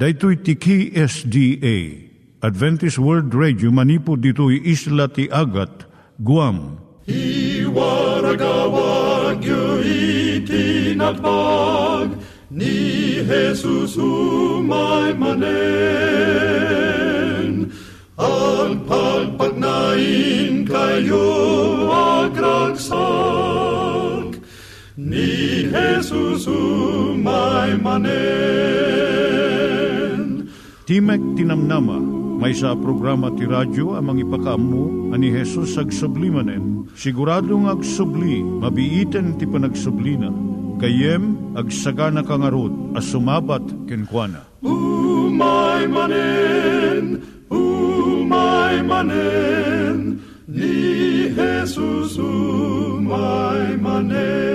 Daitui tiki SDA, Adventist World Radio, manipod ditui isla ti Agat, Guam. I waragawag yu itinatpag, ni Jesus umay manen. Ang pagpagnain kayo agkansak, ni Jesus umay manen. Timek ti Namnama. May sa programa ti radyo amang ipakaammo ani Hesus agsublimanen. Siguradong agsubli, mabiiten ti panagsublina. Kayem agsagana kangarod a sumabat kenkuana. Umay manen, ni Hesus umay manen.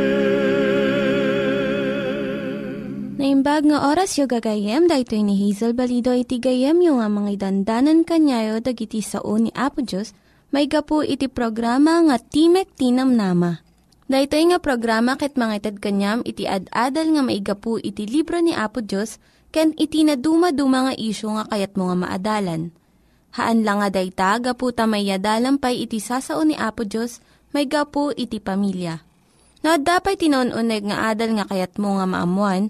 Naimbag nga oras yung gagayem, dahito ni Hazel Balido iti gagayem yung nga mga dandanan kanyayo dag iti sao ni Apo Diyos, may gapu iti programa nga Timek ti Namnama. Dahito nga programa ket mangitad kanyam iti ad-adal nga may gapu iti libro ni Apo Diyos, ken iti na dumaduma nga isyo nga kayat mo nga maadalan. Haan lang nga dayta, gapu tamay yadalampay iti sao ni Apo Diyos, may gapu iti pamilya. No, dapat tinon-uneg nga adal nga kayat mo nga maamuan,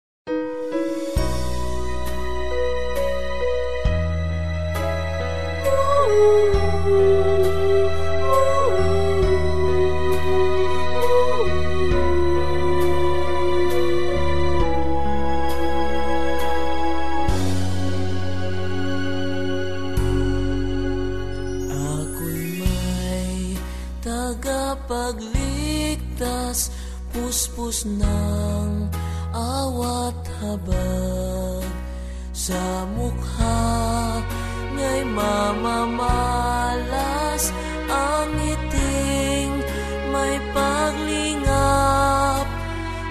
Pagligtas, puspos ng awat habag sa mukha niya'y mamamalas ang ngiting may paglingap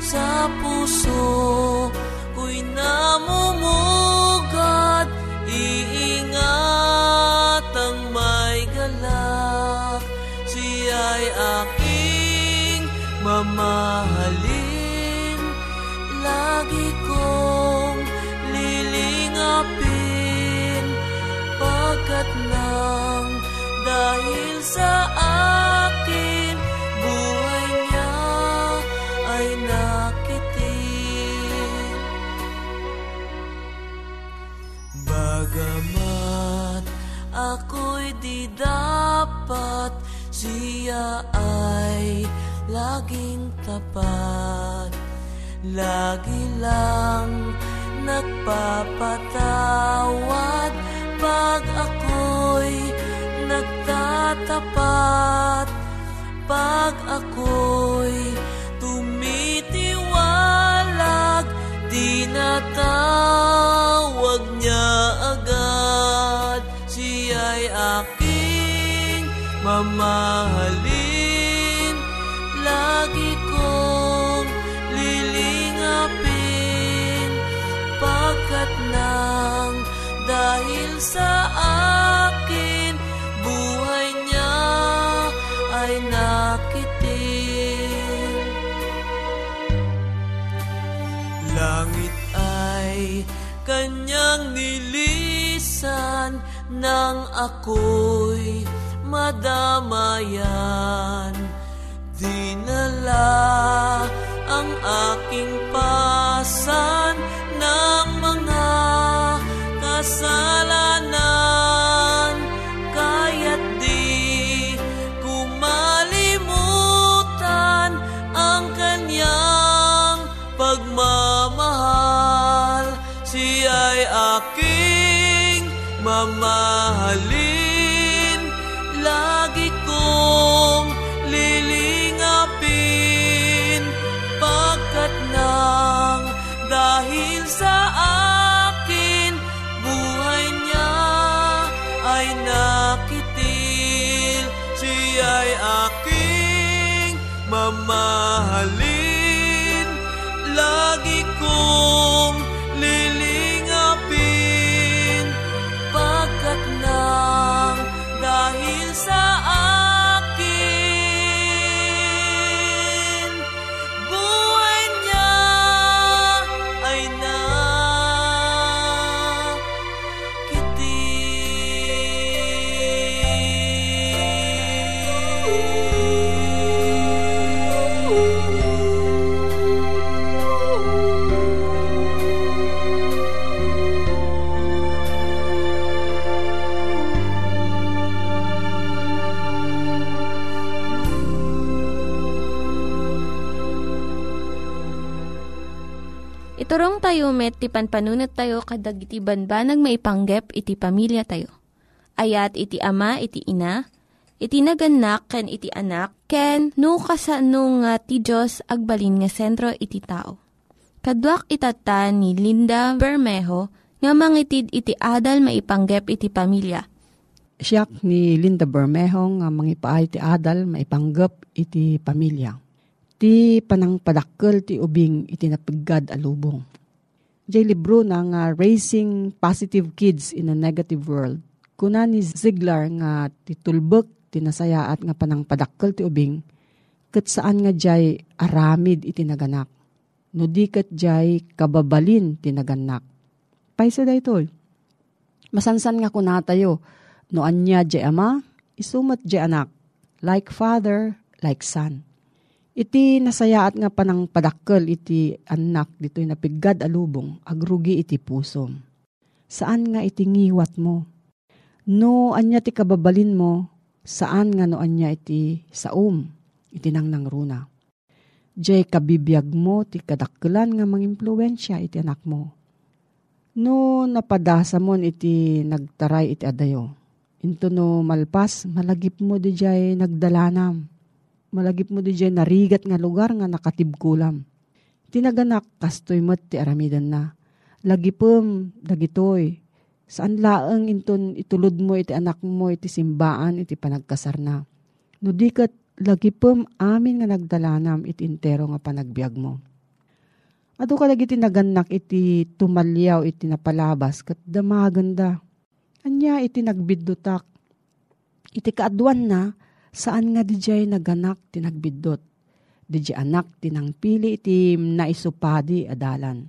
sa puso ko'y namumugad, iingat ang may galak, siya'y aking mamahalin, lagi kong lilingapin, pagkat lang dahil sa akin buhay niya ay nakitin. Bagamat ako'y di dapat, siya ay laging tapat, lagi lang nagpapatawad pag ako'y nagtatapat, pag ako'y tumitiwalag, tinatawag niya agad, siya'y aking mamahalin, lagi kong lilingapin, pagkat nang dahil sa akin buhay niya ay nakitin. Langit ay kanyang nilisan, nang ako'y madamayan, dinala ang aking pasan ng mga kasalanan, kaya't di kumalimutan ang kanyang pagmamahal, siya siya'y aking mamahalin, lagi kong lilingapin, pagkat nang dahil sa akin buhay niya ay nakitil, siya'y aking mamahalin, lagi kong lilingapin, pagkat nang dahil sa akin buhay niya ay nakitin. Turong tayo met, ti panpanunat tayo, kadag iti banbanag maipanggep iti pamilya tayo. Ayat iti ama, iti ina, iti naganak, ken iti anak, ken nukasano nga ti Diyos agbalin nga sentro iti tao. Kaduak itatan ni Linda Bermejo, nga mangitid iti adal maipanggep iti pamilya. Siya ni Linda Bermejo, nga mangipaay iti adal maipanggep iti pamilya. Ti panang padakkel ti ubing iti napigad alubong. Jay libro na nga Raising Positive Kids in a Negative World. Kuna ni Ziegler nga titulbek tinasayaat nga panang padakkel ti ubing ket saan nga jay aramid iti naganak. No di ket jay kababalin ti naganak. Paisa daytoy. Masansan nga kuna tayo no anya jay ama, isumat jay anak. Like father, like son. Iti nasayaat nga panang padakkel iti anak ditoy napigad alubong agrugi iti pusom. Saan nga iti ngiwat mo? No anya ti kababalin mo, saan nga no anya iti saum iti nangruna. Jay kabibiyag mo ti kadakkelan nga mangimpluwensya iti anak mo. No napadasa mon iti nagtaray iti adayo. Into no malpas malagip mo di jay nagdalanam. Malagip mo di dyan narigat nga lugar nga nakatibkulam. Tinaganak kastoy met ti aramidan na. Lagipem dagitoy. Saan laeng inton itulod mo iti anak mo iti simbaan iti panagkasarna. No diket lagipem amin nga nagdalanam iti entero nga panagbiag mo. Adu kadagiti naganak iti tumalyaw iti napalabas ket damaganda. Anya iti nagbidutak. Iti kaaduan na saan nga dijay naganak tinagbiddot? Dijay anak tinangpili iti naisupadi adalan.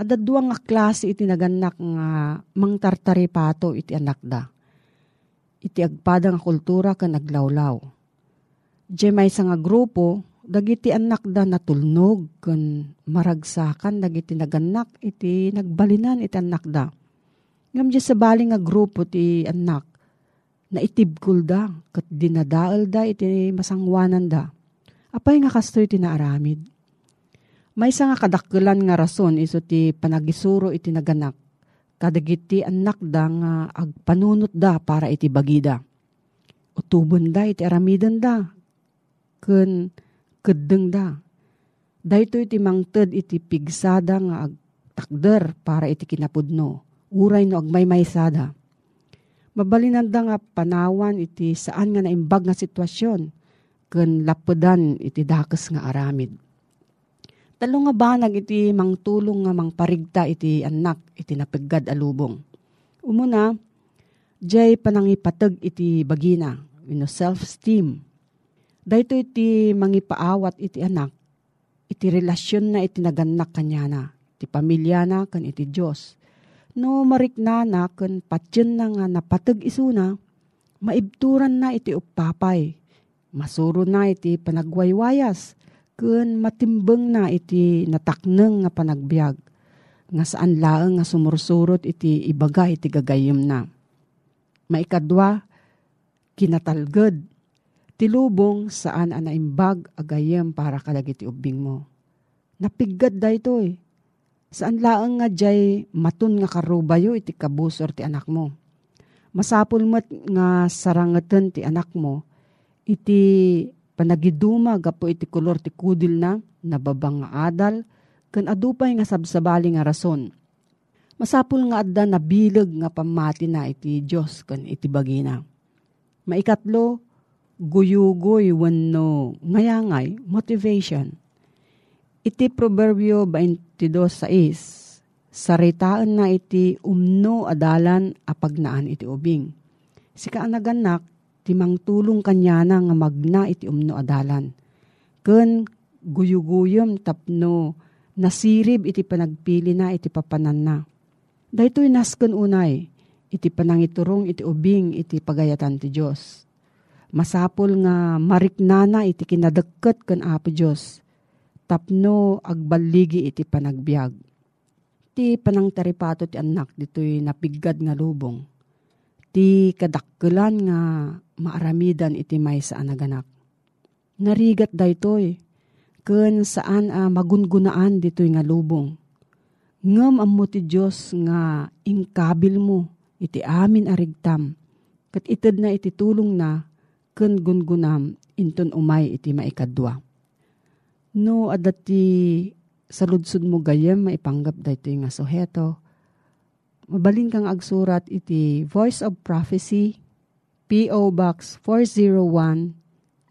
Adaduang nga klase iti naganak nga mangtartaripato iti anak da. Iti agpada nga kultura ka naglawlaw. Dijay may isang nga grupo, dagiti anak da natulnog kan maragsakan dagiti naganak iti nagbalinan iti anak da. Ngam dijay sabali nga grupo iti anak na itibkul da, kat dinadaal da, iti masangwanan da. Apay nga kastoy iti naaramid. May isa nga kadakkelan nga rason iso ti panagisuro iti naganak. Kadagiti anak da nga agpanunot da para iti bagida. Utubon da, iti aramidan da. Kun, kedeng da. Dahito iti mangted iti pigsada nga agtakder para iti kinapudno. Uray no agmaymaysada. Mabalinan da nga panawan iti saan nga naimbag nga sitwasyon ken lapudan iti dakes nga aramid. Talo nga banag iti mangtulong nga mangparigta iti anak iti napigad alubong. Umuna, jay panangipateg iti bagina, wenno self-esteem. Dahito iti mangipaawat iti anak, iti relasyon na iti naganak kanyana, iti pamilya na kan iti Diyos. No mariknana ken patyen na nga napateg isuna, maibturan na iti uppapay, masuro na iti panagwaywayas, ken matimbeng na iti natakneng nga panagbiag, nga saan laeng nga sumursurot iti ibaga iti gagayem na. Maikadwa, kinatalged, tilubong saan anaimbag agayem para kadagiti ubing mo. Napigad daytoy. Saan laang nga jay matun nga karubayo iti kabusor ti anak mo. Masapul mat nga sarangeten ti anak mo iti panagiduma gapo iti kolor ti kudil na nababang nga adal ken adupay nga sabsabali nga rason. Masapul nga adda nabileg nga pamati na iti Dios ken iti bagina. Maikatlo, guyugoy wenno ngayangay motivation. Iti Proverbio 22:6, saritaan na iti umno adalan apagnaan iti ubing. Sika anaganak, timang tulong kanyana nga magna iti umno adalan. Ken guyuguyom tapno nasirib iti panagpili na iti papanan na. Daytoy nasken unay, iti panangiturong iti ubing iti pagayatan ti Dios. Masapol nga mariknana iti kinadekket ken Apo Dios. Tapno agbaligi iti panagbiag. Ti panangtaripato ti anak ditoy napiggad nga lubong. Ti kadakkelan nga maaramidan iti maysa anaganak. Narigat daytoy ken saan magungunaan ditoy nga lubong. Ngem ammo ti Dios nga ingkabil mo iti amin arigtam. Ket ited na iti tulong na ken gungunam inton umay iti maikadwa. No, adat ti saludsud mo gayem maipanggap dayto nga suheto. Mabalin kang agsurat iti Voice of Prophecy, P.O. Box 401,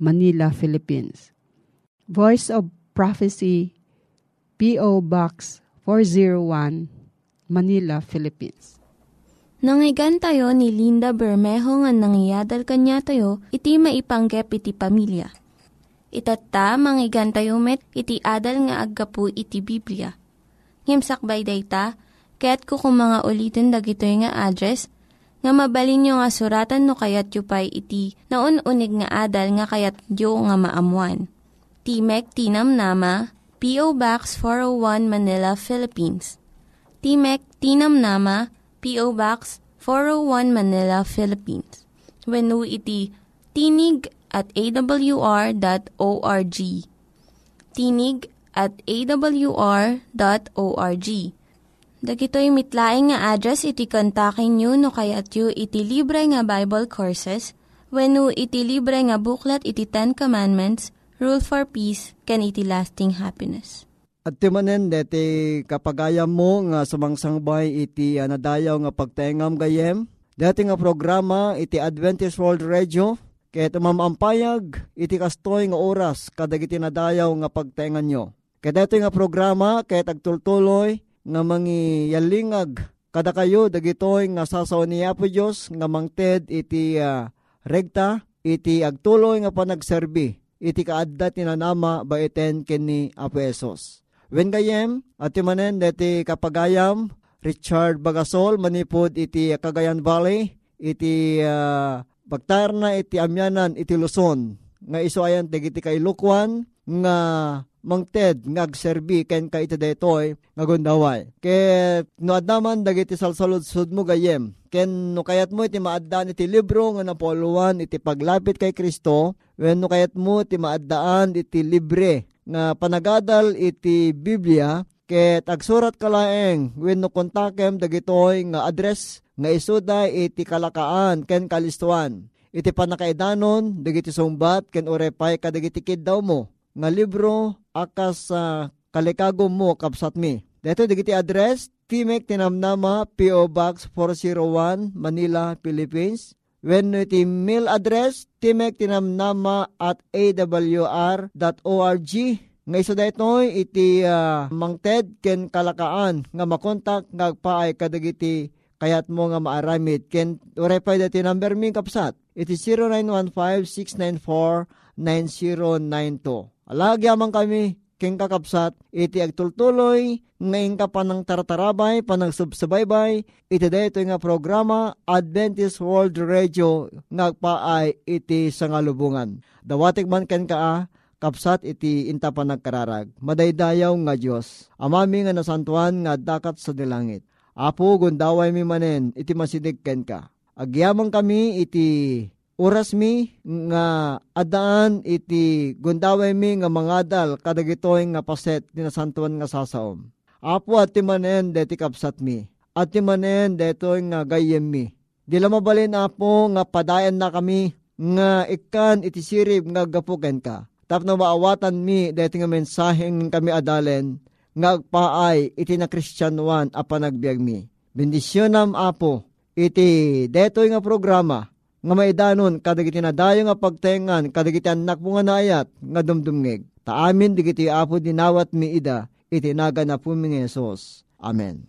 Manila, Philippines. Voice of Prophecy, P.O. Box 401, Manila, Philippines. Nangyigan tayo ni Linda Bermejo nga nangyadal kanya tayo iti maipanggap iti pamilya. Itata, manggigan tayo met, iti adal nga aggapu iti Biblia. Ngimsakbay dayta, kaya't kukumanga ulitin dagito nga address, nga mabalin nyo nga suratan no kayat yu pay iti naun-unig nga adal nga kayat yu nga maamuan. Timek ti Namnama, P.O. Box 401 Manila, Philippines. Timek ti Namnama, P.O. Box 401 Manila, Philippines. Wenno iti tinig@awr.org. Tinig@awr.org. Dagitoy mitlaing nga address iti kontakin nyo no kayat yu iti libre nga Bible Courses wenno iti libre nga buklat iti Ten Commandments, Rule for Peace, can iti lasting happiness. At timanen deti kapagayam mo nga sumangsangbay iti anadayaw nga pagtengam gayem. Dati nga programa iti Adventist World Radio. Kaya tumamampayag, iti kastoy nga oras, kadag iti nadayaw nga pagtaingan nyo. Kaya dito nga programa, kaya tagtultuloy, nga mangyalingag, kada kayo, dagitoy nga sasaw ni Apo Diyos, nga mangted iti regta, iti agtuloy nga panagserbi, iti kaadda tinanama, baiten kini Apo Esos. Wen gayem, atimanen, deti kapagayam, Richard Bagasol, manipod iti Cagayan Valley, iti pagtarna iti amyanan iti Luzon, nga iso ayan dagiti kay Lukwan, nga mangted, nga agserbi, ken ka iti daytoy, nga gundaway. Ket no addaman dagiti salsaludsud mo gayem, ken no kayat mo iti maaddan iti libro, nga napoluan iti paglapit kay Kristo, wen no kayat mo iti maaddaan iti libre, nga panagadal iti Biblia, ket agsurat kalaeng, wen no kontakem dagitoy, nga address, nga isuda iti kalakaan ken kalistuan. Iti panakaidanon, dagiti sumbat, ken orepay kadagiti kiddaw mo. Nga libro, akas kalikagom mo kapsatmi. Dito dagiti address, Timek ti Namnama, P.O. Box 401, Manila, Philippines. Wenno iti mail address, Timek ti Namnama @awr.org. Nga iso daytoy iti mangted ken kalakaan nga makontak nga agpaay kadagiti kayat mo nga maaramid. Ken orepay dati number ming kapsat. It is 0915-694-9092. Alagi amang kami, ken kakapsat, iti agtultuloy, ngayon ka panang tartarabay, panang subsubaybay, iti dito nga programa, Adventist World Radio, ngagpaay iti sangalubungan. Dawatik man ken kaa, kapsat iti inta panagkararag. Madaydayaw nga Diyos, amami nga nasantuan nga dakat sa dilangit. Apo, gundaway mi manen, iti masidigken ka. Agyamang kami, iti oras mi, nga adaan, iti gundaway mi, nga mangadal, kadagitoy nga paset, dinasantuan nga sasaom. Apo at timanen deti kapsat mi. At timanen deto nga gayem mi. Dila mabalin apo nga padayan na kami nga ikan itisirib nga gapuken ka. Tapno maawatan mi deti nga mensaheng kami adalen nga paay iti na Kristiyanwan a panagbiag mi. Bendisyonam apo iti deto nga programa nga maidanon kadagiti nadayo nga pagtengan kadagiti anak mo nga naayat nga dumdumngeg. Taamin digiti apo dinawat mi ida iti naga na puming Yesus. Amen.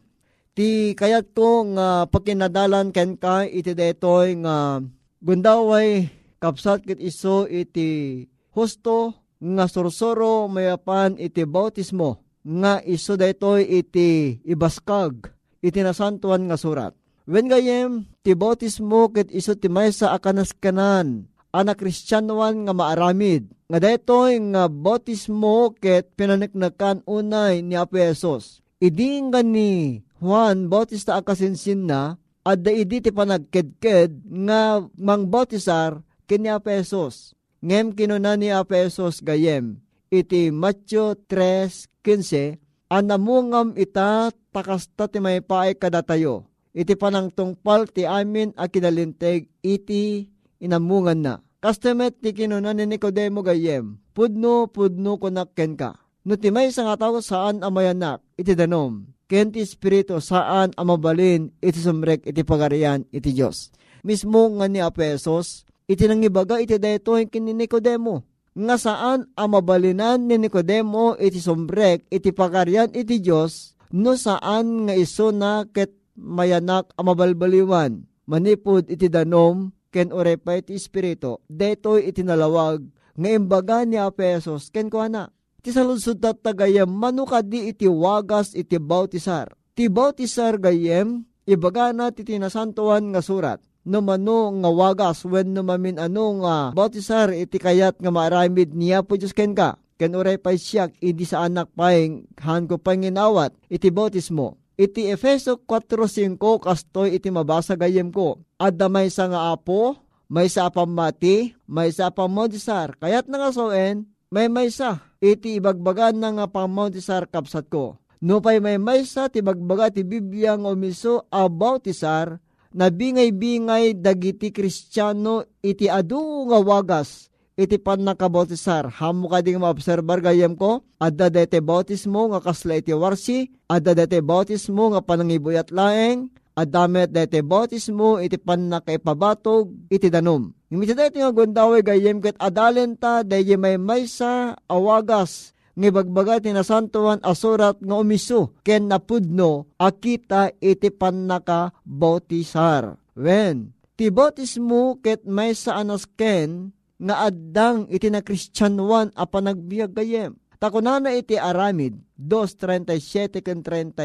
Ti kayat ko nga pakinadalan ken ka iti detoy nga gundaway kapsat ket iso iti husto nga sorsoro mayapan iti bautismo nga iso detoy iti ibaskag iti nasantuan nga surat. Wen gayem ti bautismo ket iso ti maysa akanaskanan ana Kristiyanwan nga maaramid nga detoy nga bautismo ket pinaneknakan unay ni Apo Yesus. Idi nga ni Juan Bautista akasinsin na at daidi ti panagkedked nga mangbautisar kini Apo Yesus. Ngem kinuna ni Apo Yesus gayem iti Matthew 3:15 anamungam ita takasta ti maypaay kadatayo iti panangtungpal ti amin a kinalinteg iti inamungan na. Kastemet ti kinuna ni Nicodemo gayem pudno kunakken ka. No ti maysa nga tawo saan amayanak iti danom. Ken ti Espiritu saan amabalin iti sumrek iti pagarian iti Diyos. Mismo nga ni Apo Yesus, iti nangibaga iti daytoy ken ni Nicodemo. Nga saan amabalinan ni Nicodemo iti sumrek iti pagarian iti Diyos, no saan nga iso na ket mayanak amabalbaliwan. Manipod iti danom ken orepay iti Espiritu, daytoy iti nalawag nga imbaga ni Apo Yesus ken kuana. Ti saludsod at tagayem manukadi iti wagas iti bautisar. Ti bautisar gayem ibaga na ti tinasantuan nga surat. No mano nga wagas wen no mamin ano nga bautisar iti kayat nga maaramid niya po Diyos ken ka. Ken uray pay siyak idi sa anak paeng hanko panginawat iti bautismo. Iti Efeso 4:5 kastoy iti mabasa gayem ko. Adda maysa nga apo, maysa pamati, maysa pamodisar. Kayat nga soen may maysa iti ibagbagan na nga pamautisar kapsat ko. No pay may maysa ti bagbaga ti Biblia nga umiso a bautisar na bingay-bingay dagiti Kristiano iti adu nga wagas iti pannakabautisar. Hammo kading maobserbar gayem ko adda daytoy bautismo nga kasla iti warsi, adda daytoy bautismo nga panangibuyat laeng, adda met daytoy bautismo iti pannakaipabatog iti danom. Ngiti daytoy nga gundaway gayem ket adalen ta dayje may maysa awagas nga bagbaga ti nasantuan a surat nga umiso ken napudno akita iti pannakabautisar. Wen ti bautismo ket maysa anasken nga addang iti na Kristiyanwan a panagbiag gayem. Takunana iti aramid 2:37-38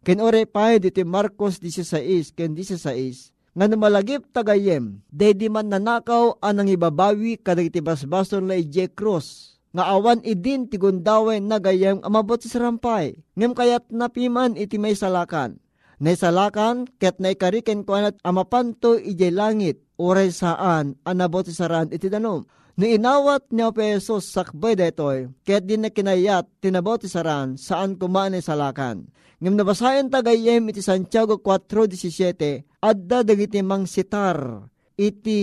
ken orepay iti Marcos 16:16 nga numalagip tagayem, day di man nanakaw anang ibabawi kadagiti basbason na ije cross. Nga awan idin ti gundawin na gayem amabot si sarampay. Ngem kayat napiman iti may salakan. Naisalakan ket naikariken ko anat amapanto ije langit. Oray saan anabot si saran iti danom. Niinawat ni Apo Yesus sakbay detoy, ket di na kinayat tinabot si saran saan kumaan naisalakan. Ngem nabasayan tagayem iti Santiago 4:17 adda dagiti mangsitar iti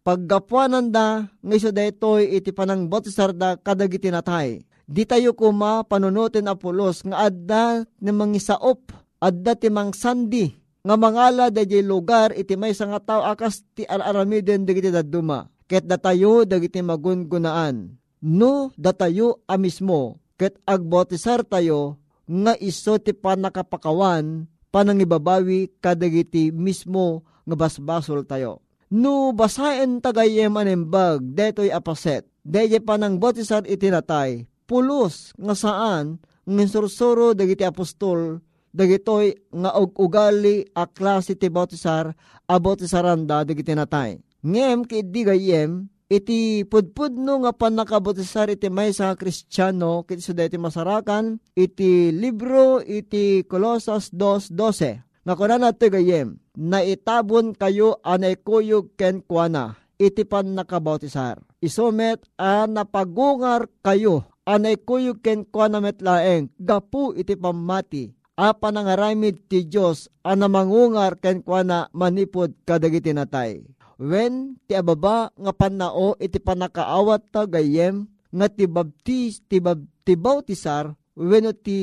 paggapuanan da nga iso daytoy iti panangbautisar da kadagiti natay. Di tayo kuma panunutin Apulos nga adda ni mangisaop, adda ti mangsandi nga mangala dayjay lugar iti maysa nga tawo akas ti aramiden dagiti dadduma. Ket datayo dagiti magungunaan. No datayo a mismo ket agbautisar tayo nga iso ti panakapakawan panangibabawi kadagiti mismo nga basbasol tayo. No basaen tagayem anembag detoy apaset. Dayjay panangbautisar iti natay. Pulos nga saan nga sursuro dagiti apostol dagitoy nga ugali a klase ti bautisar a bautisaranda dagiti natay. Ngem kiddi gayem iti pudpudno nga panakabautisar iti maysa nga Kristiyano ket sudaytoy masarakan iti libro iti Colosas 2:12 nga kunana toy gayem naitabon kayo anay kuyog ken kuana iti panakabautisar. Isumet a napagungar kayo anay kuyo ken kwa namet laeng, gapu iti pamati. Apa nangaramid ti Diyos, anamangungar ken kwa na manipod kadagiti natay. Wen ti ababa nga panao iti panakaawat ta gayem, nga ti baptis, ti bautisar, wenno ti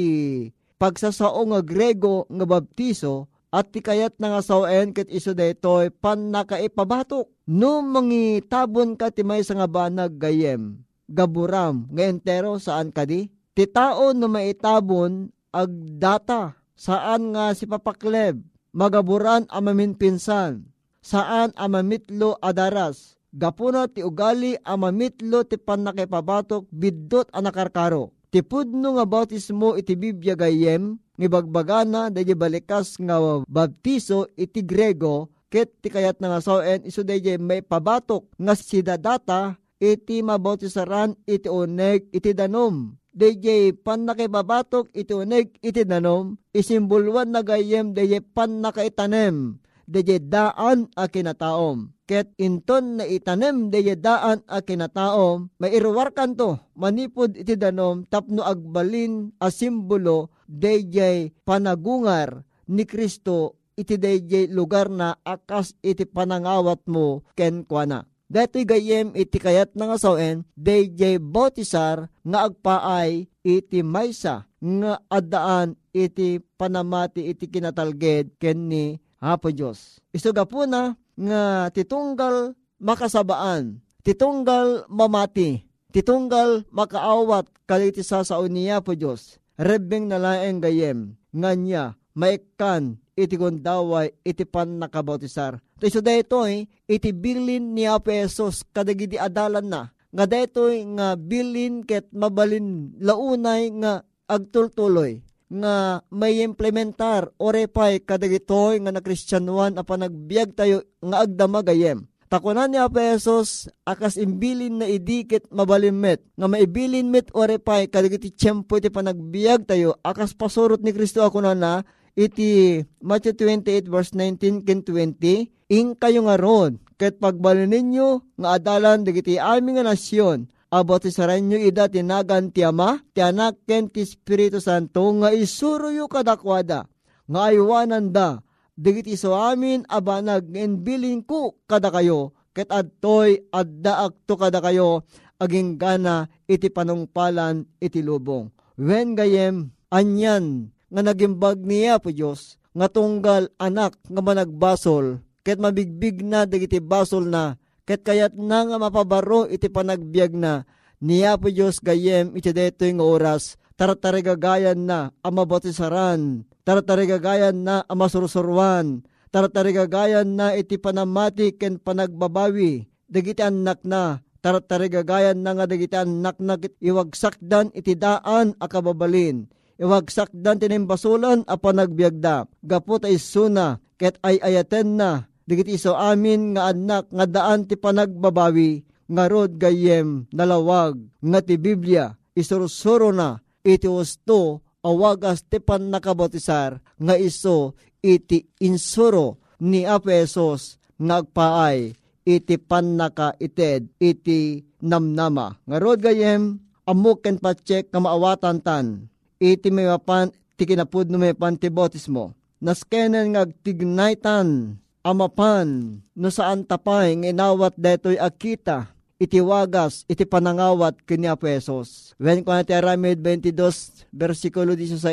pagsasao nga Grego nga baptiso, at ti kayat nga sawen ket isu daytoy pan nakaipabatok. No mangitabon ka ti maysa nga banag gayem, gaburam nga entero saan kadi ti tao no maitabon agdata saan nga si papakleb magaburan amamin pinsan saan amamitlo adaras gapuna ti ugali amamitlo ti pannakipabatok biddot anakarkaro ti pudno nga bautismo iti Biblia gayem ngibagbagana dayjay balikas nga baptiso iti Grego ket ti kayat nga sawen isu dayjay may pabatok nga sidadata iti mabautisaran iti uneg iti danom. Dayjay pannakipabatok iti uneg iti danom, isimbulwan na gayem dayjay pannakaitanem, dayjay daan a kinataom. Ket inton na itanem dayjay daan a kinataom, mairuwarkan to, manipod iti danom, tapno agbalin a simbolo dayjay panagungar ni Kristo iti dayjay lugar na akas iti panangawat mo kenkwana. Dati gayem iti kayat nga sawen dayjay bautisar nga agpaay iti maysa nga addaan iti panamati iti kinatalged kenni Apo Dios. Isu gapuna nga titunggal makasabaan, titunggal mamati, titunggal makaawat kadagiti sasaon ni Apo Dios. Rebbeng nalaeng gayem nganya maikkan iti gondaway iti pannakabautisar. Isu daytoy iti bilin ni Apesos kadagiti adalan na. Nga daytoy nga bilin ket mabalin launay nga agtultuloy nga may implementar orepay kadagitoy nga nakristyanuan a panagbiag tayo nga agdamagayem. Takunan ni Apesos akas imbilin na idikit mabalimmet nga maibilin met orepay kadagiti tiyempo iti panagbiag tayo akas pasurot ni Kristo akunan na iti Matthew 28 verse 19 ken 20, ing kayo nga ron, ket pagbalin ninyo nga adalan dagiti aming nga nasyon, abautisaren nyo ida tinagan ti Ama, ti Anak ken ti Espiritu Santo, nga isuruyo kadakwada, nga aywanan da, dagiti so amin abanag en bilin ko kada kayo, ket adtoy addaak to kada kayo, aging gana iti panungpalan iti lubong. Wen gayem anyan nga nagimbag niya po Diyos, nga tunggal anak nga managbasol, ket mabigbig na dagiti basol na, ket kayat na nga mapabaro iti panagbiag na, niya po Diyos gayem iti daytoy nga oras, taratarigagayan na ang mabautisaran, taratarigagayan na ang masurusurwan, taratarigagayan na iti panamati ken panagbabawi, dagiti anak na, taratarigagayan na nga dagiti anak na, iwagsakdan iti daan a kababalin, iwagsakdan tinimbasulan a panagbiagda gapu ta isuna ket ay ayaten na digiti iso amin nga anak nga daan ti panagbabawi nga rod gayem nalawag nga ti Biblia isurusuro na iti usto awagas ti pannakabautisar nga iso iti insuro ni Apesos nga agpaay iti pannakaited iti namnama nga rod gayem amuken patchek nga maawatan tan iti may mapan, ti kinapudno may pantibautismo. Naskenan nga agtignaytan, amapan, no saan tapay, ng inawat detoy akita, iti wagas, iti panangawat, kini Apesos. Wen ko na ti Aramid 22, versikulo 16,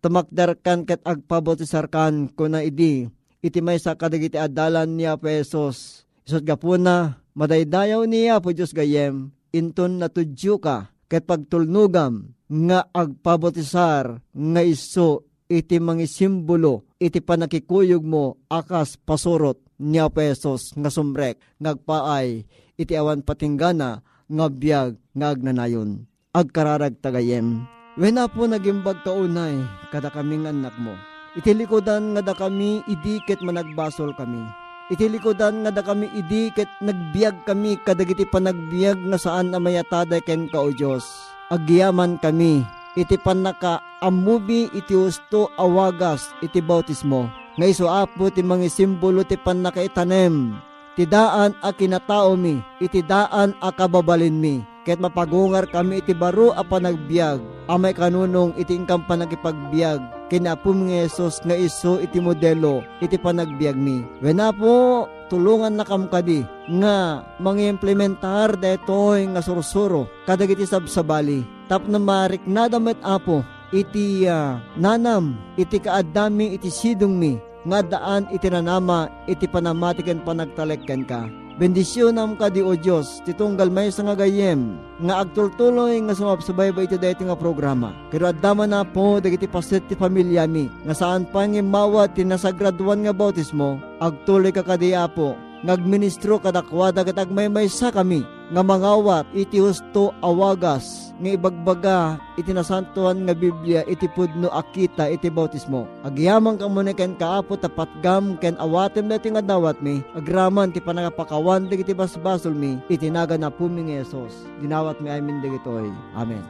tumakdarkan ket agpabautisarkan ko na idi, iti may sa kadagiti adalan ni Apesos. Isot gapuna, madaydayaw niya po Diyos gayem, inton natudyo ka, ket pagtulnugam, nga agpabautisar nga iso iti mangisimbolo iti panakikuyog mo akas pasurot ni Apesos nga sumrek ngagpaay iti awan patinggana nga biag nga agnanayon agkararag tagayem. Wenna po nagimbag kaunay kada kaming anak mo iti likodan nga da kami idiket managbasol kami iti likodan nga da kami idiket nagbiag kami kadagiti panagbiag nga saan amayatada ken ka o Dios. Agyaman kami, iti panaka amubi iti usto awagas iti bautismo. Nga iso apo ti mga simbolo ti panaka itanem. Ti daan a kinataomi, iti daan a kababalin mi. Ket mapagungar kami iti baro a panagbiag. Amay kanunong iti ingkam panagipagbiag. Kinapum nga Yesus nga iso iti modelo iti panagbiag mi. Wena po, tulungan na kamkadi nga mangimplementar daytoy nga sursuro kadagiti sabsabali tapno mariknadamet apo iti nanam iti kaadami iti sidong mi nga daan iti nanama iti panamatiken panagtalekkan ka. Bendisyonam kadi o Dios titunggal maysa nga gayem nga agtultuloy nga sumapsubaybay iti daytoy nga programa. Pero addama na po dagiti paset ti pamilya mi nga saan pang imawat ti nasagraduan nga bautismo. Agtuloy ka kadiapo, nagministro kadakwada ket agmaymaysa kami, nga mangawat iti husto awagas, nga ibagbaga iti nasantuan nga Biblia iti pudno akita iti bautismo. Agyamang kamunen ken kaapo tapatgam ken awatem daytoy nga dawat mi, agraman ti panagapakawan dagiti basbasol mi, itinaga na pumi nga Yesus. Dinawat mi amin dagitoy. Amen.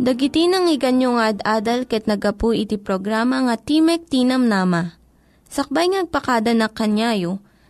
Dagiti nangyiganyo nga ad-adal ket nagapu iti programa nga Timek ti Namnama. Sakbay nga agpakada na kanyayo,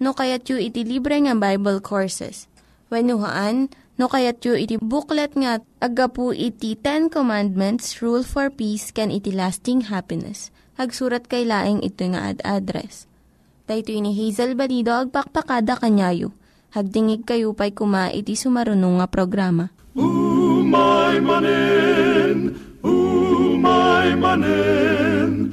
no kayat yu iti libre nga Bible Courses. Wennohaan, no kayat yu iti booklet nga agapu iti 10 Commandments, Rule for Peace, can iti lasting happiness. Hagsurat kay laing ito nga ad-address. Daytoy ni Hazel Balido agpakpakada kanyayo. Hagdingig kayo pa'y kuma iti sumarunong nga programa. Umay manen,